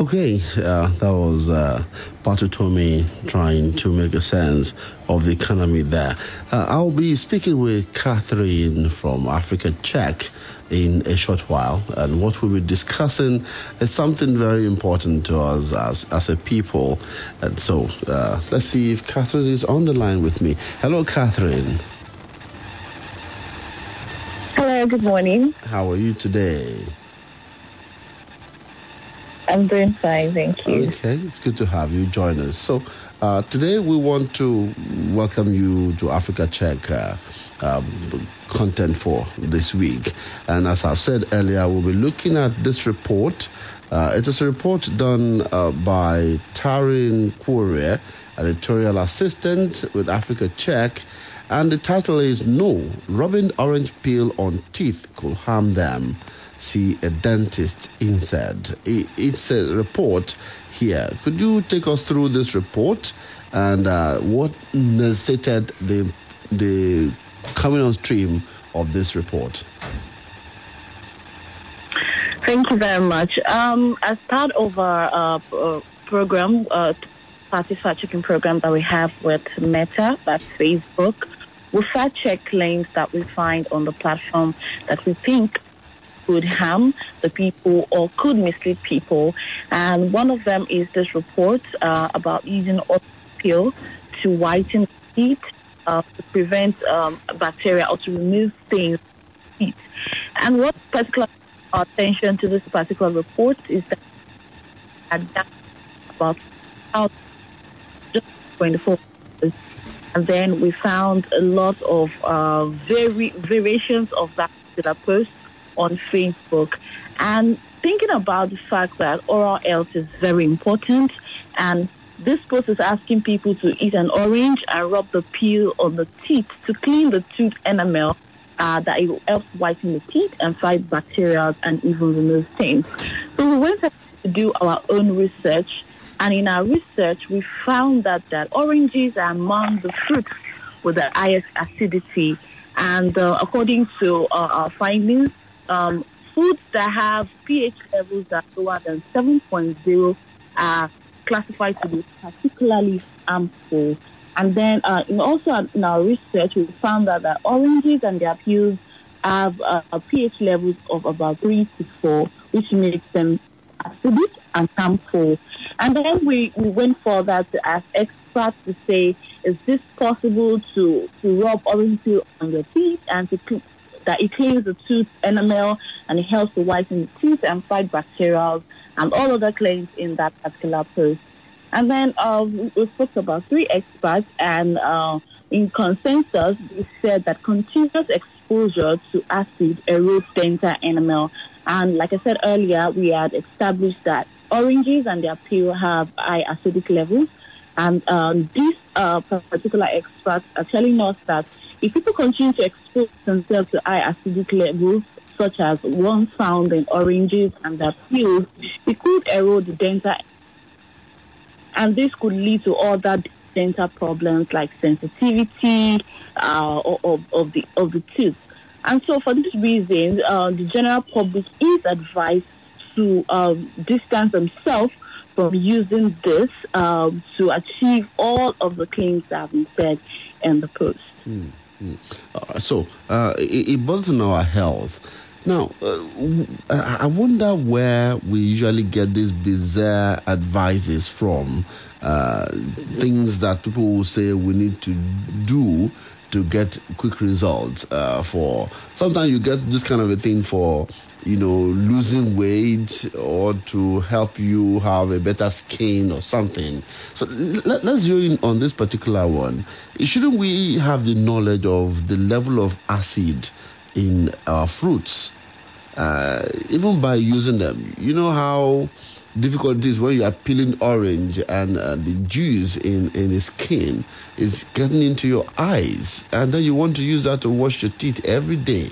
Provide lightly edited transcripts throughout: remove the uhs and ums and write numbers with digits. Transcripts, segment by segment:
Okay, that was Patutomi trying to make a sense of the economy there. I'll be speaking with Catherine from Africa Check in a short while, and what we'll be discussing is something very important to us as a people. And so let's see if Catherine is on the line with me. Hello, Catherine. Hello, good morning. How are you today? I'm doing fine, thank you. Okay, it's good to have you join us. So today we want to welcome you to Africa Check content for this week. And as I've said earlier, we'll be looking at this report. It is a report done by Taryn Quire, editorial assistant with Africa Check. And the title is "No, rubbing orange peel on teeth could harm them. See a dentist instead." It's a report here. Could you take us through this report and what necessitated the coming on stream of this report? Thank you very much. As part of our program, fact-checking program that we have with Meta, that's Facebook, we fact-check claims that we find on the platform that we think could harm the people or could mislead people. And one of them is this report about using orange peel to whiten teeth to prevent bacteria or to remove stains from teeth. And what particular attention to this particular report is that about just 24 hours. And then we found a lot of variations of that particular post on Facebook, and thinking about the fact that oral health is very important, and this post is asking people to eat an orange and rub the peel on the teeth to clean the tooth enamel, that it will help whiten the teeth and fight bacteria and even remove stains. So we went to do our own research, and in our research we found that oranges are among the fruits with the highest acidity, and according to our findings, foods that have pH levels that are lower than 7.0 are classified to be particularly harmful. And then in our research, we found out that oranges and their peels have pH levels of about 3 to 4, which makes them acidic and harmful. And then we went further to ask experts to say, is this possible to rub orange peel on your teeth and to cook? That it cleans the tooth enamel and it helps to whiten the teeth and fight bacteria and all other claims in that particular post. And then we spoke about 3 experts, and in consensus, we said that continuous exposure to acid erodes dental enamel. And like I said earlier, we had established that oranges and their peel have high acidic levels. And these particular experts are telling us that if people continue to expose themselves to high acidic levels, such as one found in oranges and their peels, it could erode the dental, and this could lead to other dental problems like sensitivity of the tooth. And so, for this reason, the general public is advised to distance themselves from using this to achieve all of the claims that have been said in the post. Mm-hmm. So it bothers our health. Now, I wonder where we usually get these bizarre advices from, things that people will say we need to do to get quick results. For sometimes you get this kind of a thing for, you know, losing weight or to help you have a better skin or something. So let's zero in on this particular one. Shouldn't we have the knowledge of the level of acid in our fruits, even by using them? You know how difficult it is when you are peeling orange and the juice in the skin is getting into your eyes, and then you want to use that to wash your teeth every day.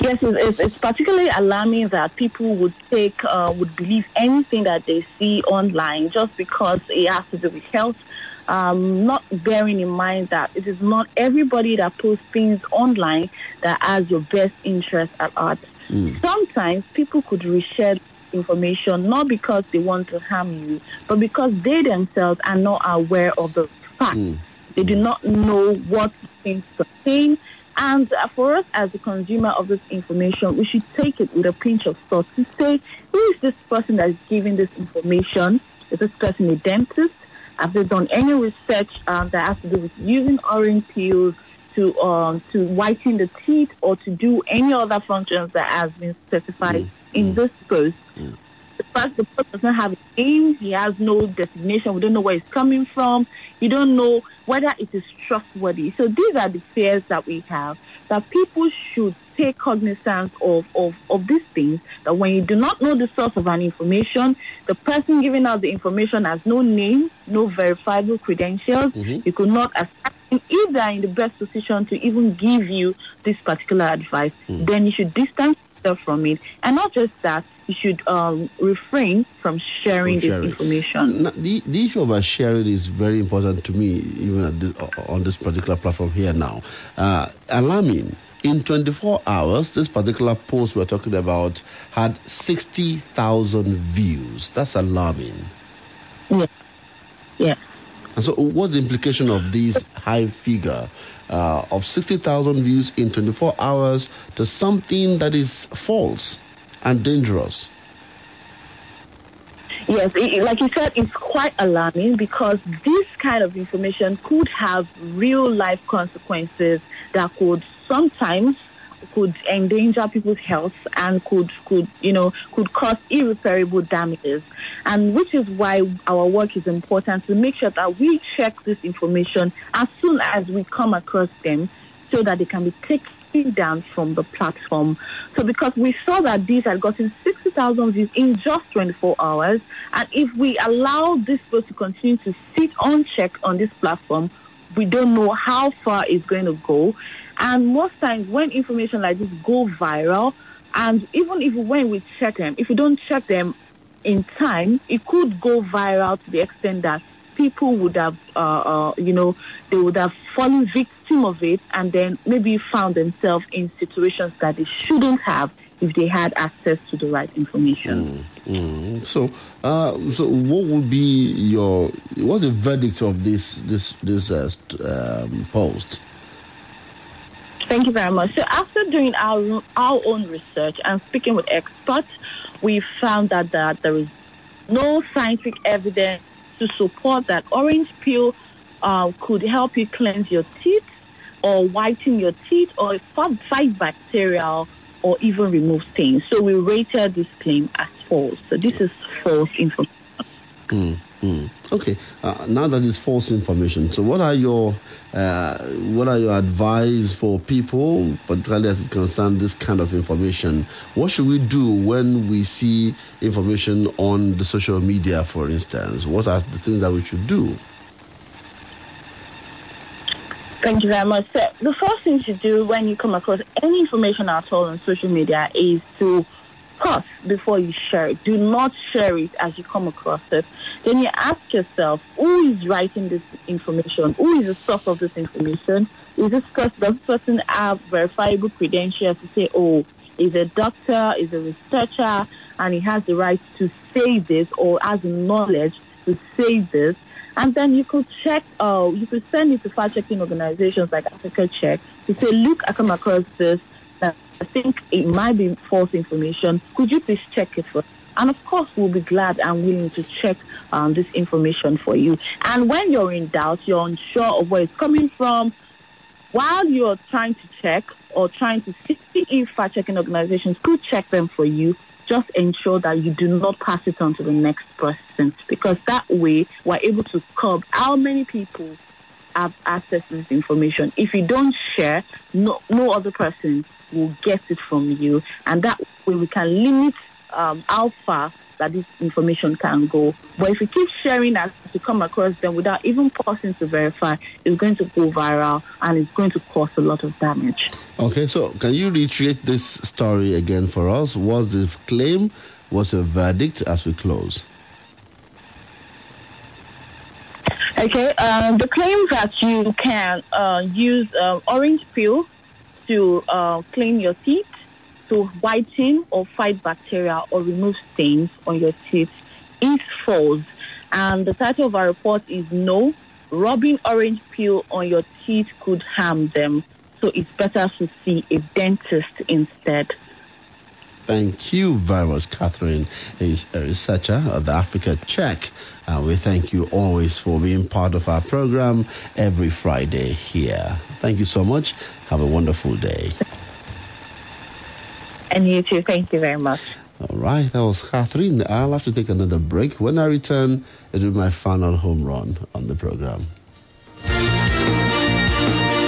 Yes, it's particularly alarming that people would believe anything that they see online just because it has to do with health. not bearing in mind that it is not everybody that posts things online that has your best interest at heart. Mm. Sometimes people could reshare information not because they want to harm you, but because they themselves are not aware of the fact. Mm. They do not know what things contain. And for us as a consumer of this information, we should take it with a pinch of salt to say, who is this person that is giving this information? Is this person a dentist? Have they done any research that has to do with using orange peels to whiten the teeth or to do any other functions that has been specified in this post? Mm. The fact the post doesn't have a name, he has no designation, we don't know where it's coming from, you don't know whether it is trustworthy. So these are the fears that we have, that people should take cognizance of these things, that when you do not know the source of an information, the person giving out the information has no name, no verifiable credentials, you could not assess him if they are in the best position to even give you this particular advice. Then you should distance yourself from it. And not just that, you should refrain from sharing this information. Now, the issue about sharing is very important to me, even at on this particular platform here now. Alarming. In 24 hours, this particular post we're talking about had 60,000 views. That's alarming. Yeah. Yeah. And so what's the implication of this high figure of 60,000 views in 24 hours to something that is false and dangerous? Yes, like you said, it's quite alarming because this kind of information could have real-life consequences that could sometimes could endanger people's health and could cause irreparable damages. And which is why our work is important to make sure that we check this information as soon as we come across them so that they can be taken down from the platform. So because we saw that these had gotten 60,000 views in just 24 hours, and if we allow this post to continue to sit unchecked on this platform, we don't know how far it's going to go. And most times when information like this go viral, and even if when we check them, if we don't check them in time, it could go viral to the extent that people would have, they would have fallen victim of it and then maybe found themselves in situations that they shouldn't have if they had access to the right information. So what would be what's the verdict of this post? Thank you very much. So after doing our own research and speaking with experts, we found that there is no scientific evidence to support that orange peel could help you cleanse your teeth or whiten your teeth or fight bacteria or even remove stains. So we rated this claim as false. So this is false information. Okay. Now that is false information, so what are your advice for people, particularly as it concerns this kind of information? What should we do when we see information on the social media, for instance? What are the things that we should do? Thank you very much. So the first thing to do when you come across any information at all on social media is to pause before you share it. Do not share it as you come across it. Then you ask yourself, who is writing this information? Who is the source of this information? Does this person have verifiable credentials to say, is a doctor, is a researcher, and he has the right to say this or has the knowledge to say this? And then you could check, you could send it to fact-checking organizations like Africa Check to say, look, I come across this. I think it might be false information. Could you please check it for us? And of course, we'll be glad and willing to check this information for you. And when you're in doubt, you're unsure of where it's coming from, while you're trying to check or trying to see if fact-checking organizations could check them for you, just ensure that you do not pass it on to the next person, because that way we're able to curb how many people have access to this information. If you don't share, no other person will get it from you, and that way we can limit how far that this information can go. But if you keep sharing as you come across them without even pausing to verify, it's going to go viral and it's going to cause a lot of damage. Okay, so can you reiterate this story again for us? What's the claim? What's the verdict as we close? Okay, the claim that you can use orange peel to clean your teeth, to whiten or fight bacteria or remove stains on your teeth is false. And the title of our report is No, rubbing orange peel on your teeth could harm them. So it's better to see a dentist instead. Thank you very much, Catherine is a researcher at the Africa Check. And we thank you always for being part of our program every Friday here. Thank you so much. Have a wonderful day. And you too. Thank you very much. All right, that was Catherine. I'll have to take another break. When I return, it'll be my final home run on the program.